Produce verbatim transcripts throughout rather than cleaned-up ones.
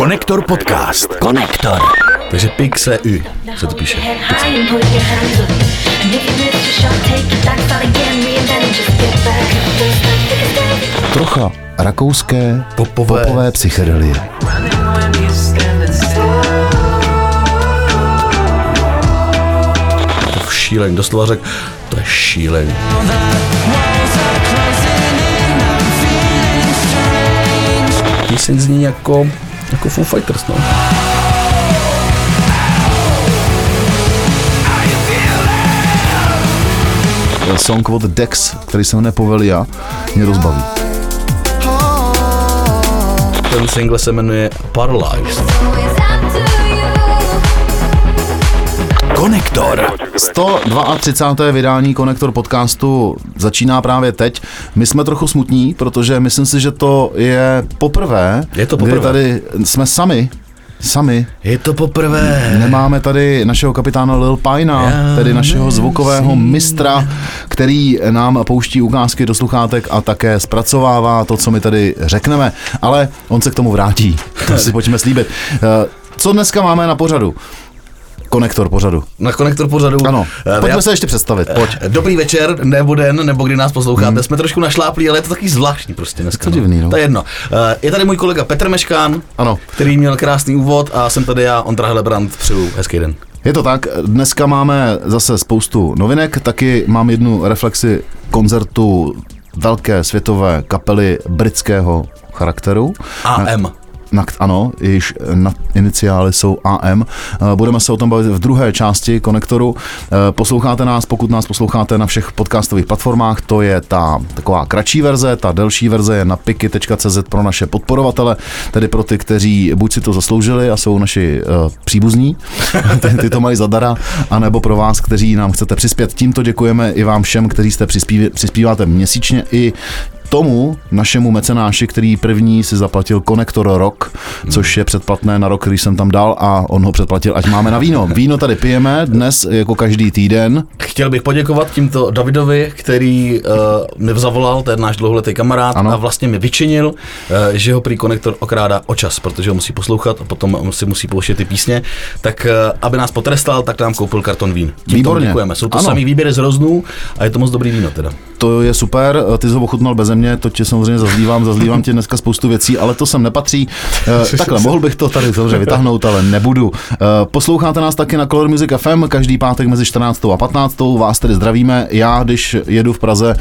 Konektor podcast. Konektor. Takže Pixey se to píše. Pixey. Trocha rakouské popové, popové psychedelie. To v šílený, doslova řek, to je šílený. Píseň zní jako, jako Foo Fighters, no. Song od Degs, který se jmenuje Povelia, mě rozbaví. Ten single se jmenuje Paralise. Konektor. sto třicáté druhé vydání Konektor podcastu začíná právě teď. My jsme trochu smutní, protože myslím si, že to je poprvé, je to poprvé. kdy tady jsme sami. Sami. Je to poprvé. Nemáme tady našeho kapitána Lil Pina, Já tedy našeho zvukového si... mistra, který nám pouští ukázky do sluchátek a také zpracovává to, co my tady řekneme. Ale on se k tomu vrátí. To si pojďme slíbit. Co dneska máme na pořadu? Konektor pořadu. Na Konektor pořadu. Ano, pojďme já... se ještě představit, pojď. Dobrý večer, nebo den, nebo kdy nás posloucháte. Hmm. Jsme trošku našláplí, ale je to taky zvláštní prostě dneska. To divný, no. To je jedno. Je tady můj kolega Petr Meškán, ano, který měl krásný úvod a jsem tady já, Ondra Hellebrandt, přeju hezký den. Je to tak, dneska máme zase spoustu novinek, taky mám jednu reflexi koncertu velké světové kapely britského charakteru. A M. Na... Ano, jejíž iniciály jsou A M. Budeme se o tom bavit v druhé části Konektoru. Posloucháte nás, pokud nás posloucháte na všech podcastových platformách, to je ta taková kratší verze, ta delší verze je na piki tečka cé zet pro naše podporovatele, tedy pro ty, kteří buď si to zasloužili a jsou naši uh, příbuzní, ty, ty to mají zadara, anebo pro vás, kteří nám chcete přispět. Tímto děkujeme i vám všem, kteří jste přispív, přispíváte měsíčně i tomu našemu mecenáši, který první si zaplatil Konektor rok, což je předplatné na rok, který jsem tam dal a on ho předplatil, ať máme na víno. Víno tady pijeme dnes jako každý týden. Chtěl bych poděkovat tímto Davidovi, který uh, mi zavolal, to je náš dlouholetý kamarád, ano, a vlastně mi vyčinil, uh, že ho prý Konektor okrádá o čas, protože ho musí poslouchat a potom si musí pouštět ty písně, tak uh, aby nás potrestal, tak nám koupil karton vín. Tím výborně. Děkujeme. Jsou to samý výběry z roznů a je to moc dobrý víno teda. To je super, ty jsi ho ochutnal beze mě, to tě samozřejmě zazlívám, zazlívám tě dneska spoustu věcí, ale to sem nepatří. Takhle, mohl bych to tady samozřejmě vytáhnout, ale nebudu. Posloucháte nás taky na Color Music F M, každý pátek mezi čtrnáctou a patnáctou, vás tedy zdravíme. Já, když jedu v Praze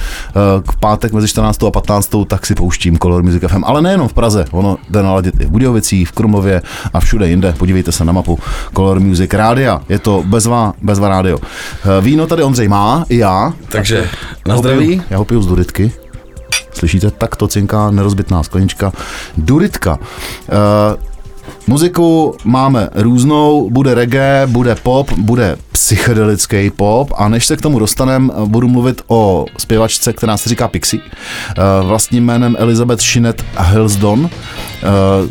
k pátek mezi čtrnáctou a patnáctou, tak si pouštím Color Music F M, ale nejenom v Praze, ono jde naladit i v Budějovicích, v Krumlově a všude jinde. Podívejte se na mapu Color Music Rádia, je to bezva, bezva rádio. Víno tady Ondřej má, i já. Takže na zdraví. Já ho piju z Duritky. Slyšíte? Tak to cinká nerozbitná sklenička. Duritka. Uh, muziku máme různou. Bude reggae, bude pop, bude psychedelický pop. A než se k tomu dostanem, budu mluvit o zpěvačce, která se říká Pixey. Uh, vlastním jménem Elizabeth Shinnet Hillsdon. Uh,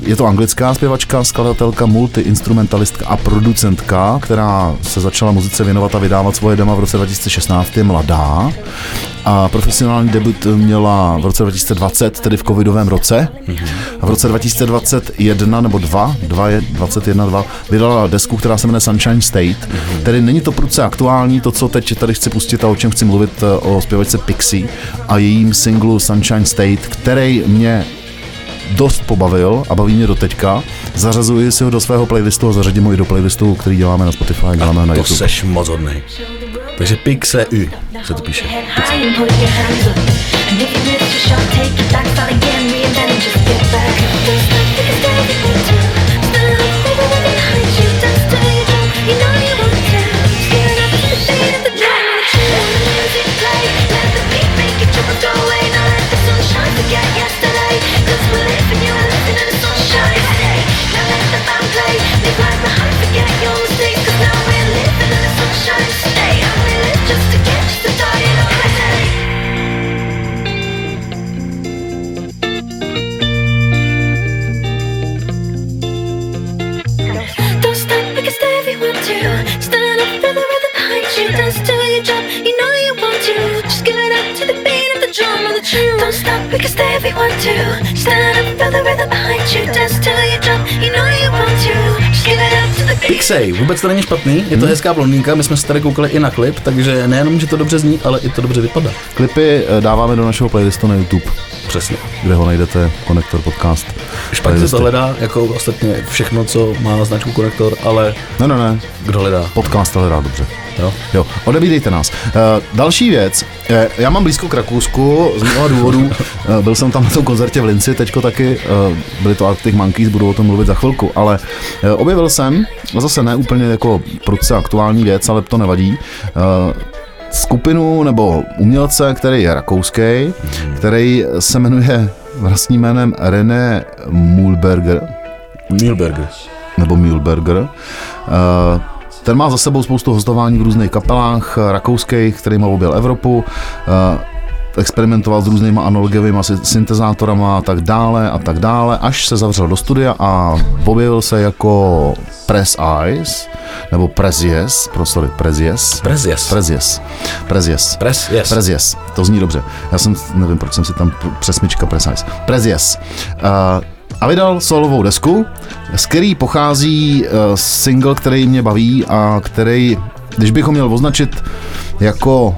je to anglická zpěvačka, skladatelka, multiinstrumentalistka a producentka, která se začala muzice věnovat a vydávat svoje dema v roce dva tisíce šestnáct. Je mladá. A profesionální debut měla v roce dva tisíce dvacet, tedy v covidovém roce. A v roce dva tisíce dvacet jedna nebo dva, dva je dvacet jedna, dva, vydala desku, která se jmenuje Sunshine State. Tedy není to prudce aktuální, to, co teď tady chci pustit a o čem chci mluvit, o zpěvačce Pixey a jejím singlu Sunshine State, který mě dost pobavil a baví mě doteďka. Zařazuji si ho do svého playlistu a zařadím ho i do playlistu, který děláme na Spotify, děláme a na YouTube. To seš moc hodnej. Takže Pixey se to píše. Pixey. Don't stop, we can stay if we want to. Stand up, feel the rhythm behind you. Dance till you drop, you know you Pixey, vůbec to není špatný, je to hmm. hezká blondýnka, my jsme se tady koukali i na klip, takže nejenom, že to dobře zní, ale i to dobře vypadá. Klipy dáváme do našeho playlistu na YouTube. Přesně. Kde ho najdete, Konektor podcast. Špatně se to hledá, jako ostatně všechno, co má značku Konektor, ale... Ne, ne, ne. Kdo hledá? Podcast hledá dobře. Jo. Jo, odebídejte nás. Uh, další věc, uh, já mám blízko k Rakousku z mnoha důvodů, uh, byl jsem tam na tom koncertě v Linci, teďko taky, uh, byli to Arctic Monkeys, budu o tom mluvit za chvilku, ale uh, objevil jsem, zase ne úplně jako prudce aktuální věc, ale to nevadí, uh, skupinu nebo umělce, který je rakouský, který se jmenuje vlastním jménem René Mühlberger, Mühlberger, nebo Mühlberger, uh, ten má za sebou spoustu hostování v různých kapelách rakouských, kterýma objel Evropu, experimentoval s různýma analogovými syntezátorama a tak dále a tak dále, až se zavřel do studia a objevil se jako PRESSYES, nebo PRESSYES, pro sorry, PRESSYES. PRESSYES. PRESSYES. PRESSYES. PRESSYES. PRESSYES. To zní dobře. Já jsem, nevím, proč jsem si tam přesmička PRESSYES. PRESSYES. Uh, A vydal solovou desku, z který pochází uh, single, který mě baví a který, když bych ho měl označit jako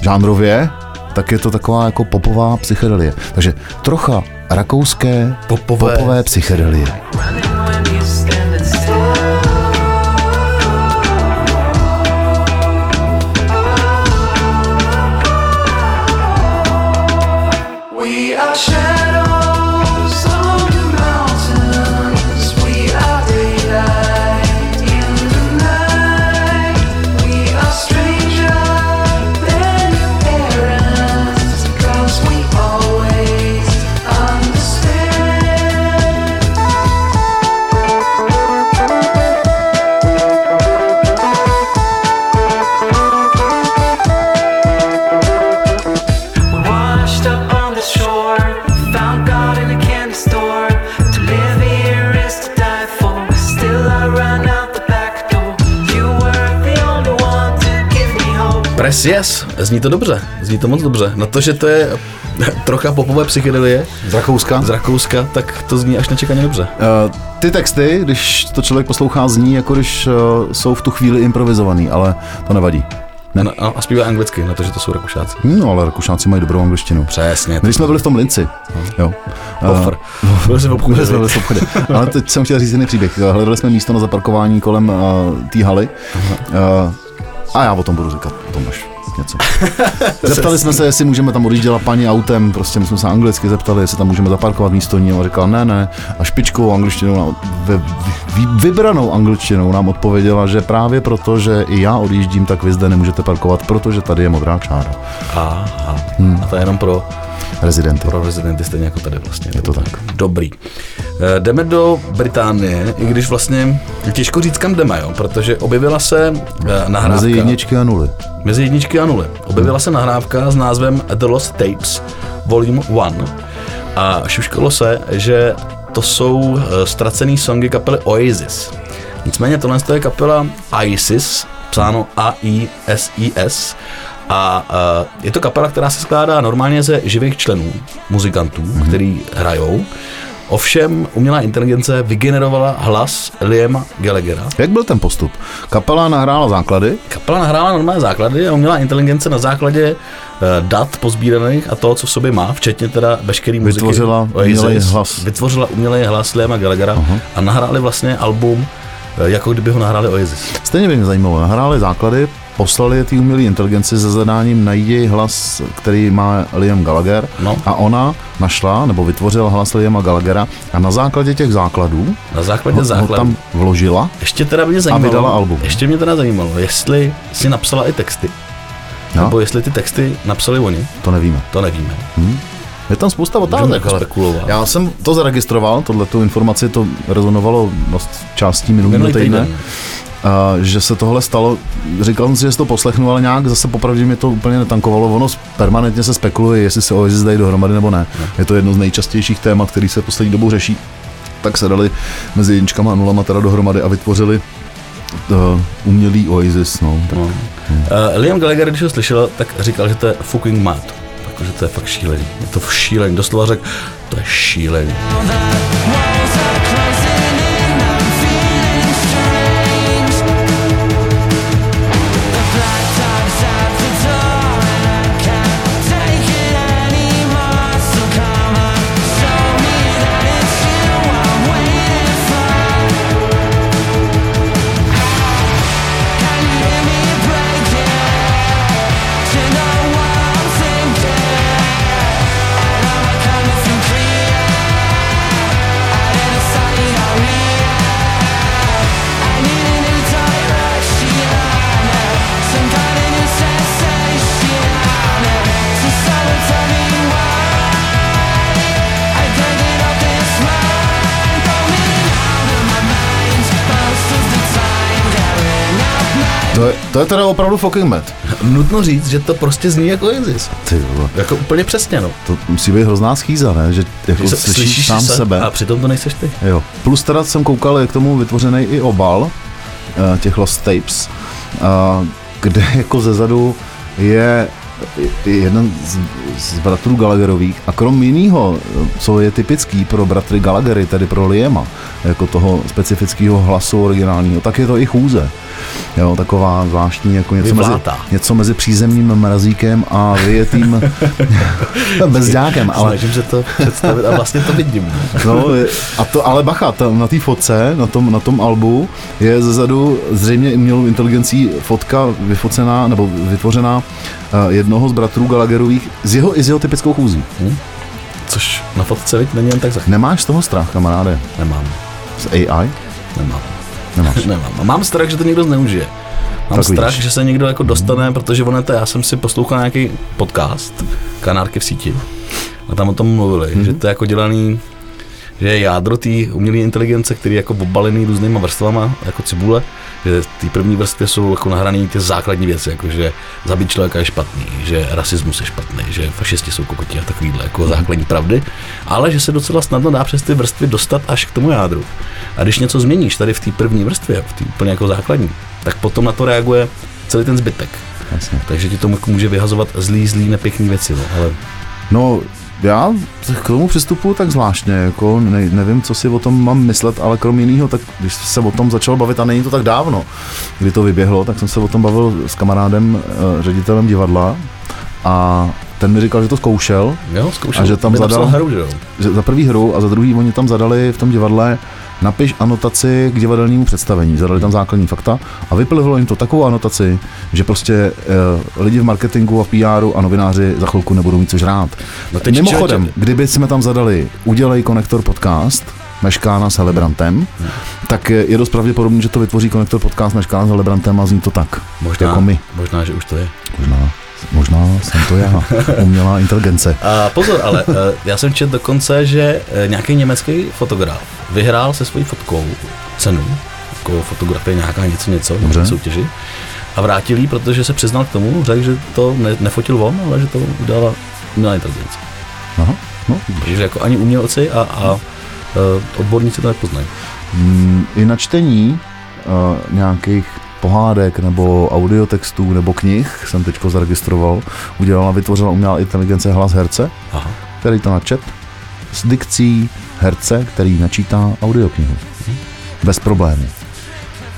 žánrově, tak je to taková jako popová psychedelie. Takže trocha rakouské popové, popové psychedelie. Yes, zní to dobře, zní to moc dobře. Na to, že to je trocha popové psychedelie z Rakouska, z Rakouska, tak to zní až nečekaně dobře. Uh, ty texty, když to člověk poslouchá, zní jako když uh, jsou v tu chvíli improvizovaný, ale to nevadí. Ne? No, a zpívá anglicky, na to, že to jsou Rakušáci. No, ale Rakušáci mají dobrou angličtinu. Přesně. Když jsme byli v tom Linci. Jo. Offer. Uh, byli jsme v obchodě. Byli jsme v obchodě. Ale teď jsem chtěl říct jiný příběh. Hledali jsme místo na zaparkování kolem uh, té haly. Uh-huh. Uh, A já o tom budu říkat, o tom až něco. Zeptali jsme se, jestli můžeme tam odjížděla paní autem, prostě my jsme se anglicky zeptali, jestli tam můžeme zaparkovat místo ní, a říkala ne, ne, a špičkovou angličtinou, nám, vy, vy, vybranou angličtinou nám odpověděla, že právě proto, že i já odjíždím, tak vy zde nemůžete parkovat, protože tady je modrá čára. Aha, hmm. a to je jenom pro... rezidenty. Pro rezidenty stejně jako tady vlastně. Je to tak. Dobrý. Jdeme do Británie, i když vlastně těžko říct, kam jdeme, jo, protože objevila se nahrávka... Mezi jedničky a nuly. Mezi jedničky a nuly. Objevila hmm. se nahrávka s názvem The Lost Tapes Volume jedna a šuškalo se, že to jsou ztracený songy kapely Oasis. Nicméně tohle je kapela AISIS, psáno A I S I S, A uh, je to kapela, která se skládá normálně ze živých členů, muzikantů, mm-hmm. který hrajou. Ovšem umělá inteligence vygenerovala hlas Liama Gallaghera. Jak byl ten postup? Kapela nahrála základy? Kapela nahrála normálně základy a umělá inteligence na základě uh, dat pozbíraných a toho, co v sobě má, včetně teda veškerý muziky. Vytvořila umělý hlas. Vytvořila umělý hlas Liama Gallaghera uh-huh. a nahráli vlastně album, uh, jako kdyby ho nahráli Oasis. Stejně by mě zajímalo, nahráli základy, poslali je té umělé inteligenci se zadáním najít její hlas, který má Liam Gallagher no. a ona našla nebo vytvořila hlas Liama Gallaghera a na základě těch základů na základě ho, základů ho tam vložila ještě teda mě zajímalo, a vydala album. Ještě mě teda zajímalo, jestli si napsala i texty, no. nebo jestli ty texty napsali oni. To nevíme. To nevíme. Hmm? Je tam spousta otázek, já jsem to zaregistroval, tohleto informaci, to rezonovalo částí minulého týdne. Uh, že se tohle stalo, říkal jsem si, že si to poslechnu, ale nějak zase popravdě mě to úplně netankovalo, ono permanentně se spekuluje, jestli se Oasis dají dohromady nebo ne. No. Je to jedno z nejčastějších témat, který se poslední dobou řeší, tak se dali mezi jedničkama a nulama teda dohromady a vytvořili uh, umělý Oasis. No. No. Uh, Liam Gallagher, když ho slyšel, tak říkal, že to je fucking mad, takže to je fakt šílený, je to šílený, doslova řekl, to je šílený. To je teda opravdu fucking mad. Nutno říct, že to prostě zní jako Oasis. Ty vole. Jako úplně přesně, no. To musí být hrozná schýza, ne? Že jako se, slyšíš, slyšíš sám se, sebe. A přitom to nejseš ty. Jo. Plus teda jsem koukal, je k tomu vytvořený i obal těch Lost Tapes, kde jako zezadu je jeden z, z bratrů Gallagherových a krom jinýho, co je typický pro bratry Gallaghery, tedy pro Liama, jako toho specifického hlasu originálního, tak je to i chůze. Jo, taková zvláštní, jako něco mezi, něco mezi přízemním mrazíkem a vyjetým bezďákem. Ale... Snažím se to představit a vlastně to vidím. No, a to, ale bacha, tam na té fotce, na tom, na tom albu, je zezadu zřejmě umělou inteligencí fotka vyfocená nebo vytvořená jednoho z bratrů Gallagherových z jeho, i z jeho typickou chůzí. Hmm. Což na fotce viď, není jen tak zach. Nemáš z toho strach, kamaráde? Nemám. Z A I? Nemám. Nemáš. Nemám. Mám strach, že to někdo zneužije. Mám tak strach, víš, že se někdo jako dostane, protože ono to, já jsem si poslouchal nějaký podcast, Kanárky v síti, a tam o tom mluvili, hmm. že to je jako dělaný, že je jádro té umělé inteligence, který je jako obalený různýma vrstvama, jako cibule, že v té první vrstvě jsou jako nahraný ty základní věci, jako že zabít člověka je špatný, že rasismus je špatný, že fašisti jsou kokoti a takovýhle, jako základní pravdy, ale že se docela snadno dá přes ty vrstvy dostat až k tomu jádru. A když něco změníš tady v té první vrstvě, v té úplně jako základní, tak potom na to reaguje celý ten zbytek. Jasně. Takže ti to může vyhazovat zlý, zlý, nepěkný věci, no, ale... No, já k tomu přistupuji tak zvláštně, jako ne, nevím, co si o tom mám myslet, ale krom jinýho, tak když se o tom začal bavit, a není to tak dávno, kdy to vyběhlo, tak jsem se o tom bavil s kamarádem, ředitelem divadla, a ten mi říkal, že to zkoušel, jo, zkoušel. A že tam zadal hru, že jo? Že za první hru a za druhý oni tam zadali v tom divadle napiš anotaci k divadelnímu představení, zadali tam základní fakta a vyplivilo jim to takovou anotaci, že prostě e, lidi v marketingu a v P R u a novináři za chvilku nebudou mít co žrát. No mimochodem, či, či, či. kdyby jsme tam zadali udělej Konektor podcast Meškána s Hellebrandt, tak je dost pravděpodobný, že to vytvoří Konektor podcast Meškána s Hellebrandt a zní to tak. Možná, jako my. Možná, že už to je. Možná. Možná jsem to já, umělá inteligence. A pozor, ale já jsem četl dokonce, že nějaký německý fotograf vyhrál se svojí fotkou cenu, jako fotografie nějaká něco, něco, v soutěži, a vrátil ji, protože se přiznal k tomu, řekl, že to ne, nefotil on, ale že to udělala umělá inteligence. Aha, no. Takže jako ani umělci a, a odborníci to nepoznají. Mm, I na čtení uh, nějakých pohádek nebo audiotextů nebo knih, jsem teďko zaregistroval, udělala, vytvořila umělá inteligence hlas herce, aha, který to načet, s dikcí herce, který načítá audioknihu. Mhm. Bez problémů.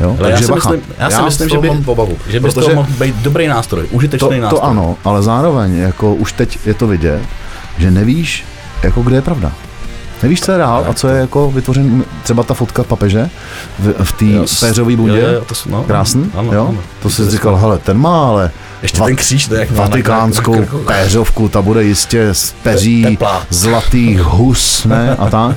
Jo? Ale takže já si bacha. myslím, já si já myslím že by, pobavu, že by to mohl být dobrý nástroj, užitečný to, nástroj. To ano, ale zároveň jako už teď je to vidět, že nevíš, jako kde je pravda. Nevíš, co je reál a co je jako vytvořen, třeba ta fotka papeže v, v té péřové bundě, no, krásný, ano, jo? Ano, to jsi říkal, hele, ten má ale ještě va- ten kříž, ne, vatikánskou péřovku, ta bude jistě z peří zlatých hus, ne, a tak.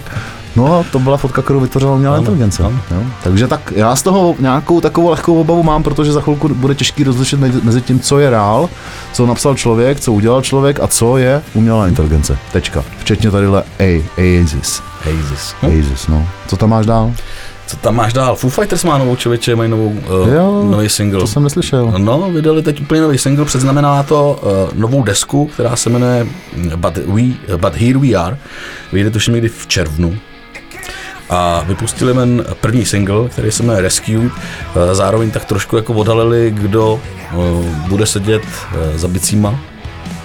No a to byla fotka, kterou vytvořila umělá inteligence. Ano. Jo? Takže tak já z toho nějakou takovou lehkou obavu mám, protože za chvilku bude těžký rozlišit mezi tím, co je reál, co napsal člověk, co udělal člověk a co je umělá inteligence. Tečka. Včetně tadyhle AISIS. AISIS. AISIS, no. Co tam máš dál? Co tam máš dál? Foo Fighters má novou, člověče, mají novou, uh, jo, nový single. To jsem neslyšel. No, vydali teď úplně nový single, předznamená to uh, novou desku, která se jmenuje But, we, uh, But Here We Are. Vyjde tuším někdy v červnu. A vypustili jen první single, který se jmenuje Rescue, zároveň tak trošku jako odhalili, kdo bude sedět za bicíma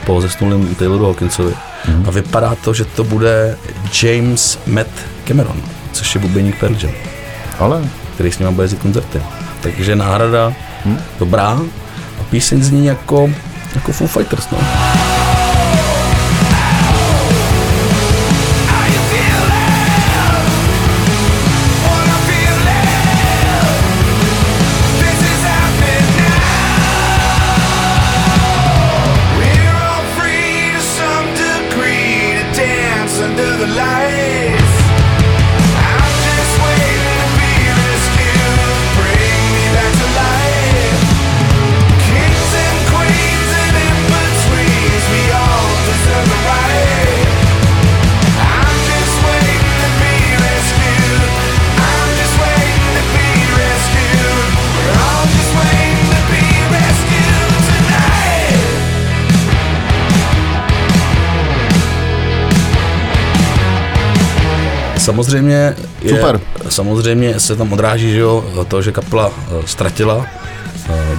po zesnulém Tayloru Hawkinsovi. Mm-hmm. A vypadá to, že to bude James Matt Cameron, což je bubeník Pearl Jam, ale který s ním bude jezdit koncerty. Takže náhrada mm-hmm. dobrá a píseň zní jako, jako Foo Fighters. No. samozřejmě, je, super. Samozřejmě se tam odráží, že jo, to, že kapela ztratila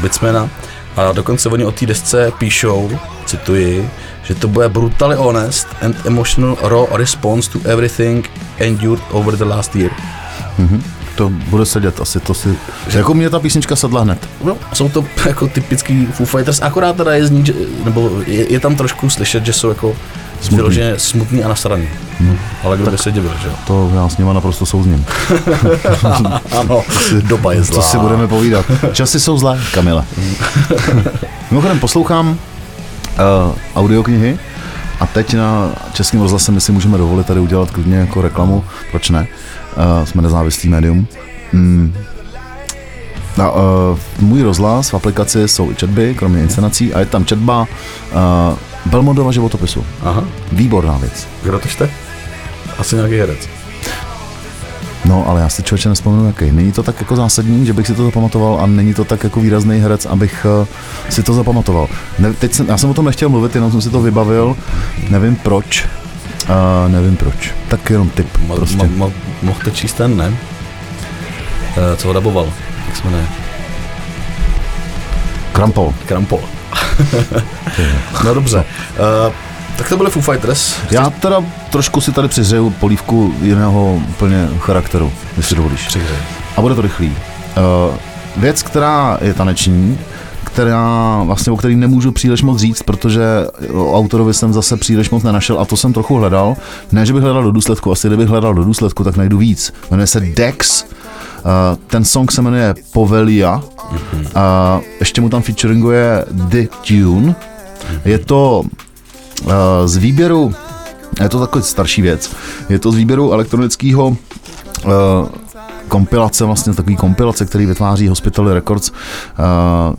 bicmana. A dokonce oni o té desce píšou, cituji, že to bude brutally honest and emotional raw response to everything endured over the last year. Mm-hmm. To bude sedět asi, to si... Že... Jako mě ta písnička sedla hned. No, jsou to jako typický Foo Fighters, akorát teda je zní, nebo je, je tam trošku slyšet, že jsou jako smutný. Vyloženě smutný a nasraný. Hmm. Ale kdo by se divil, že jo? To já s nima naprosto souzním. Ano, si, doba je zlá. Co si budeme povídat. Časy jsou zlé, Kamile. Mimochodem poslouchám uh, audioknihy a teď na Českém rozhlase my si můžeme dovolit tady udělat klidně jako reklamu, proč ne? Uh, jsme nezávislý médium. Mm. A, uh, můj rozhlas v aplikaci jsou i četby, kromě inscenací, a je tam četba uh, Belmondova životopisu. Aha. Výborná věc. Kdo to čte? Asi nějaký herec. No, ale já si člověče nespomenu jaký. Není to tak jako zásadní, že bych si to zapamatoval, a není to tak jako výrazný herec, abych uh, si to zapamatoval. Ne, teď jsem, já jsem o tom nechtěl mluvit, jenom jsem si to vybavil. Nevím proč. Uh, nevím proč. Tak jenom tip. Ma, prostě. ma, ma, mohl to číst ten, ne? Uh, co ho daboval? Jak se jmenuje? Krampol. Krampol. No dobře. Uh, tak to byly Foo Fighters. Já teda trošku si tady přihřeju polívku jiného úplně charakteru, jestli dovolíš. Přihřeji. A bude to rychlý. Uh, věc, která je taneční, která, vlastně, o který nemůžu příliš moc říct, protože o autorovi jsem zase příliš moc nenašel a to jsem trochu hledal. Ne, že bych hledal do důsledku, asi kdybych hledal do důsledku, tak najdu víc. Jmenuje se Degs, uh, ten song se jmenuje Povelia, mm-hmm. uh, ještě mu tam featuringuje The Tune. Je to uh, z výběru, je to takový starší věc, je to z výběru elektronického uh, kompilace, vlastně takový kompilace, který vytváří Hospital Records uh,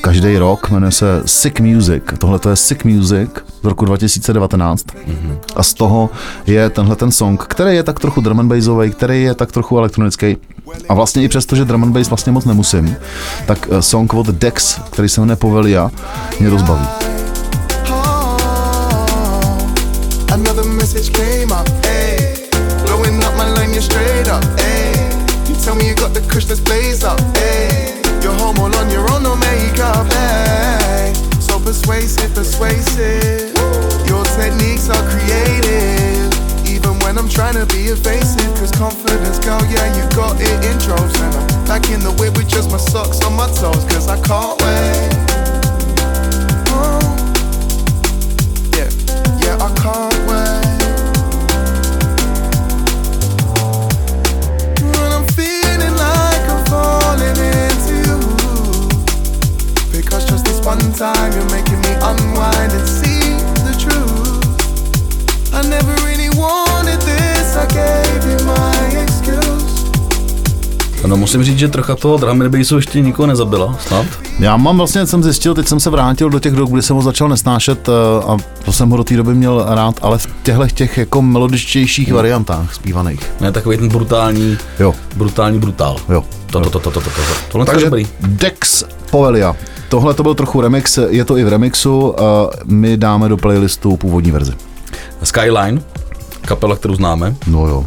každý rok, jmenuje se Sick Music. Tohle to je Sick Music z roku dva tisíce devatenáct. Mm-hmm. A z toho je tenhle ten song, který je tak trochu drum and bassový, který je tak trochu elektronický. A vlastně i přesto, že drum and bass vlastně moc nemusím, tak song od Dex, který se jmenuje Povelia, mě rozbaví. You're home all on your own, no makeup, hey. So persuasive, persuasive. Your techniques are creative. Even when I'm trying to be evasive. Cause confidence, girl, yeah, you got it in droves. And I'm back in the whip with just my socks on my toes. Cause I can't wait. Oh. Yeah, yeah, I can't wait. When I'm feeling like I'm falling in. Because just this one time you're making me unwind and see the truth. I never really wanted this, I gave you my excuse. No, musím říct, že trocha toho drum and bassu ještě nikoho nezabila, snad? Já mám vlastně, jsem zjistil, teď jsem se vrátil do těch dob, kdy jsem ho začal nesnášet a to jsem ho do té doby měl rád, ale v těchto těch jako melodičtějších no. variantách zpívaných. Ne, takový ten brutální, jo. brutální brutál. Jo. To, to, to, to, to, to, to. Tohle Takže dobrý. Dex Povelia. Tohle to byl trochu remix, je to i v remixu, my dáme do playlistu původní verzi. Skyline, kapela, kterou známe. No jo.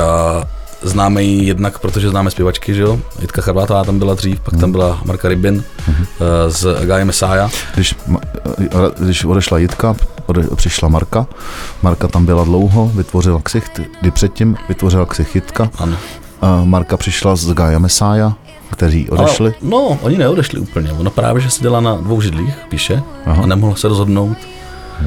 A... Známe ji jednak, protože známe zpěvačky, že jo? Jitka Charvátová tam byla dřív, pak tam byla Marka Rybin mm-hmm. z Gaia Mesiah. Když, když odešla Jitka, ode, přišla Marka, Marka tam byla dlouho, vytvořila ksicht, kdy předtím vytvořila ksicht Jitka. Ano. Marka přišla z Gaia Mesiah, kteří odešli. Ale, no, oni neodešli úplně, ona právě, že seděla na dvou židlích, píše, aha. a nemohla se rozhodnout.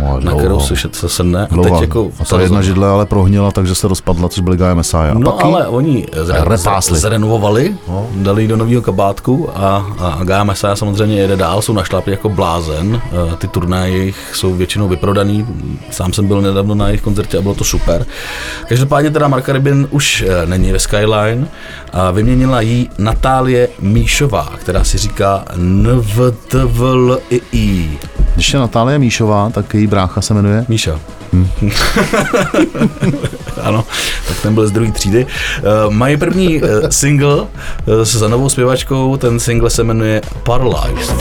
No, na kterou slyšet se sedne. A teď jako a ta jedna židle ale prohnila, takže se rozpadla, což byly Gaia Mesiah. No pak ale oni zre- zrenovovali, no. dali do nového kabátku a, a Gaia Mesiah samozřejmě jede dál, jsou našláplí jako blázen. Ty turnaje jejich jsou většinou vyprodaný, sám jsem byl nedávno na jejich koncertě a bylo to super. Každopádně teda Marka Rybin už není ve Skyline a vyměnila jí Natálie Míšová, která si říká N V T V L I I. Když je Natálie Míšová, tak její brácha se jmenuje? Míša. Hmm. Ano, tak ten byl z druhé třídy. Uh, mají první uh, single uh, s novou zpěvačkou, ten single se jmenuje Paralise.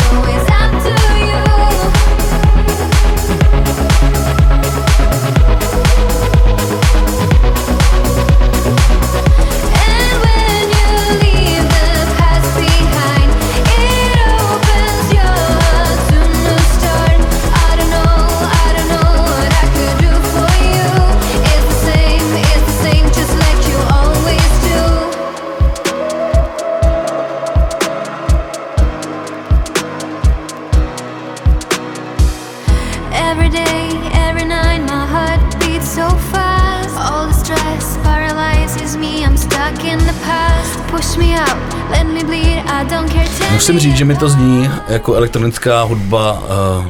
Musím říct, že mi to zní jako elektronická hudba uh,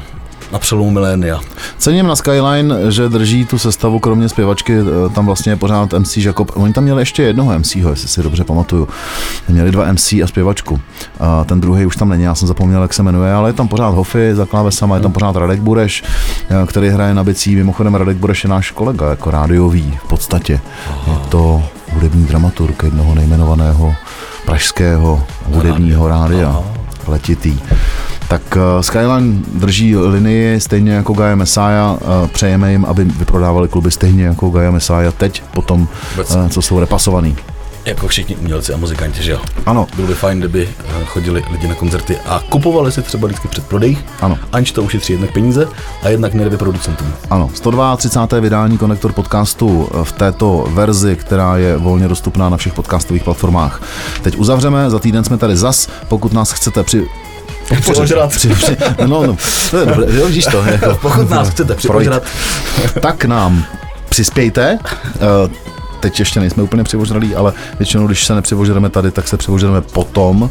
na přelomu milénia. Cením na Skyline, že drží tu sestavu, kromě zpěvačky, tam vlastně pořád em cé Jakob. Oni tam měli ještě jednoho em cého, jestli si dobře pamatuju. Měli dva em cé a zpěvačku. A ten druhý už tam není, já jsem zapomněl, jak se jmenuje, ale je tam pořád Hofi za klávesama, je tam pořád Radek Bureš, který hraje na bicí. Mimochodem Radek Bureš je náš kolega, jako rádiový v podstatě. Je to hudební dramaturg jednoho nejmenovaného pražského hudebního rádia. Letitý. Tak uh, Skyline drží linii stejně jako Gaia Mesiah, uh, přejeme jim, aby vyprodávali kluby stejně jako Gaia Mesiah teď, potom, uh, co jsou repasovaný. Jako všichni umělci a muzikanti, že jo? Ano. Bylo by fajn, kdyby chodili lidi na koncerty a kupovali si třeba vždycky před prodej. Ano. Anč to ušetří jednak peníze a jednak nervy producentům. Ano. sto třicáté druhé vydání Konektor podcastu v této verzi, která je volně dostupná na všech podcastových platformách. Teď uzavřeme, za týden jsme tady zas, pokud nás chcete při... Připožrat. Při, při, no, no, to je dobré, vidíš to. Jako, pokud nás chcete připožrat. Tak nám přispějte. Uh, Teď ještě nejsme úplně přivožralí, ale většinou, když se nepřivožreme tady, tak se přivožreme potom.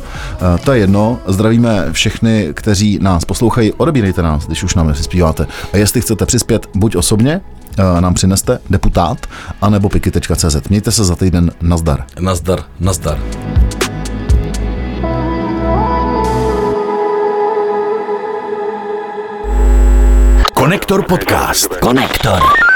E, to je jedno. Zdravíme všechny, kteří nás poslouchají. Odebírejte nás, když už nám nepřispíváte. A jestli chcete přispět, buď osobně, e, nám přineste deputát, anebo piki tečka cé zet. Mějte se za týden. Nazdar. Nazdar. Nazdar. Konektor podcast. Konektor.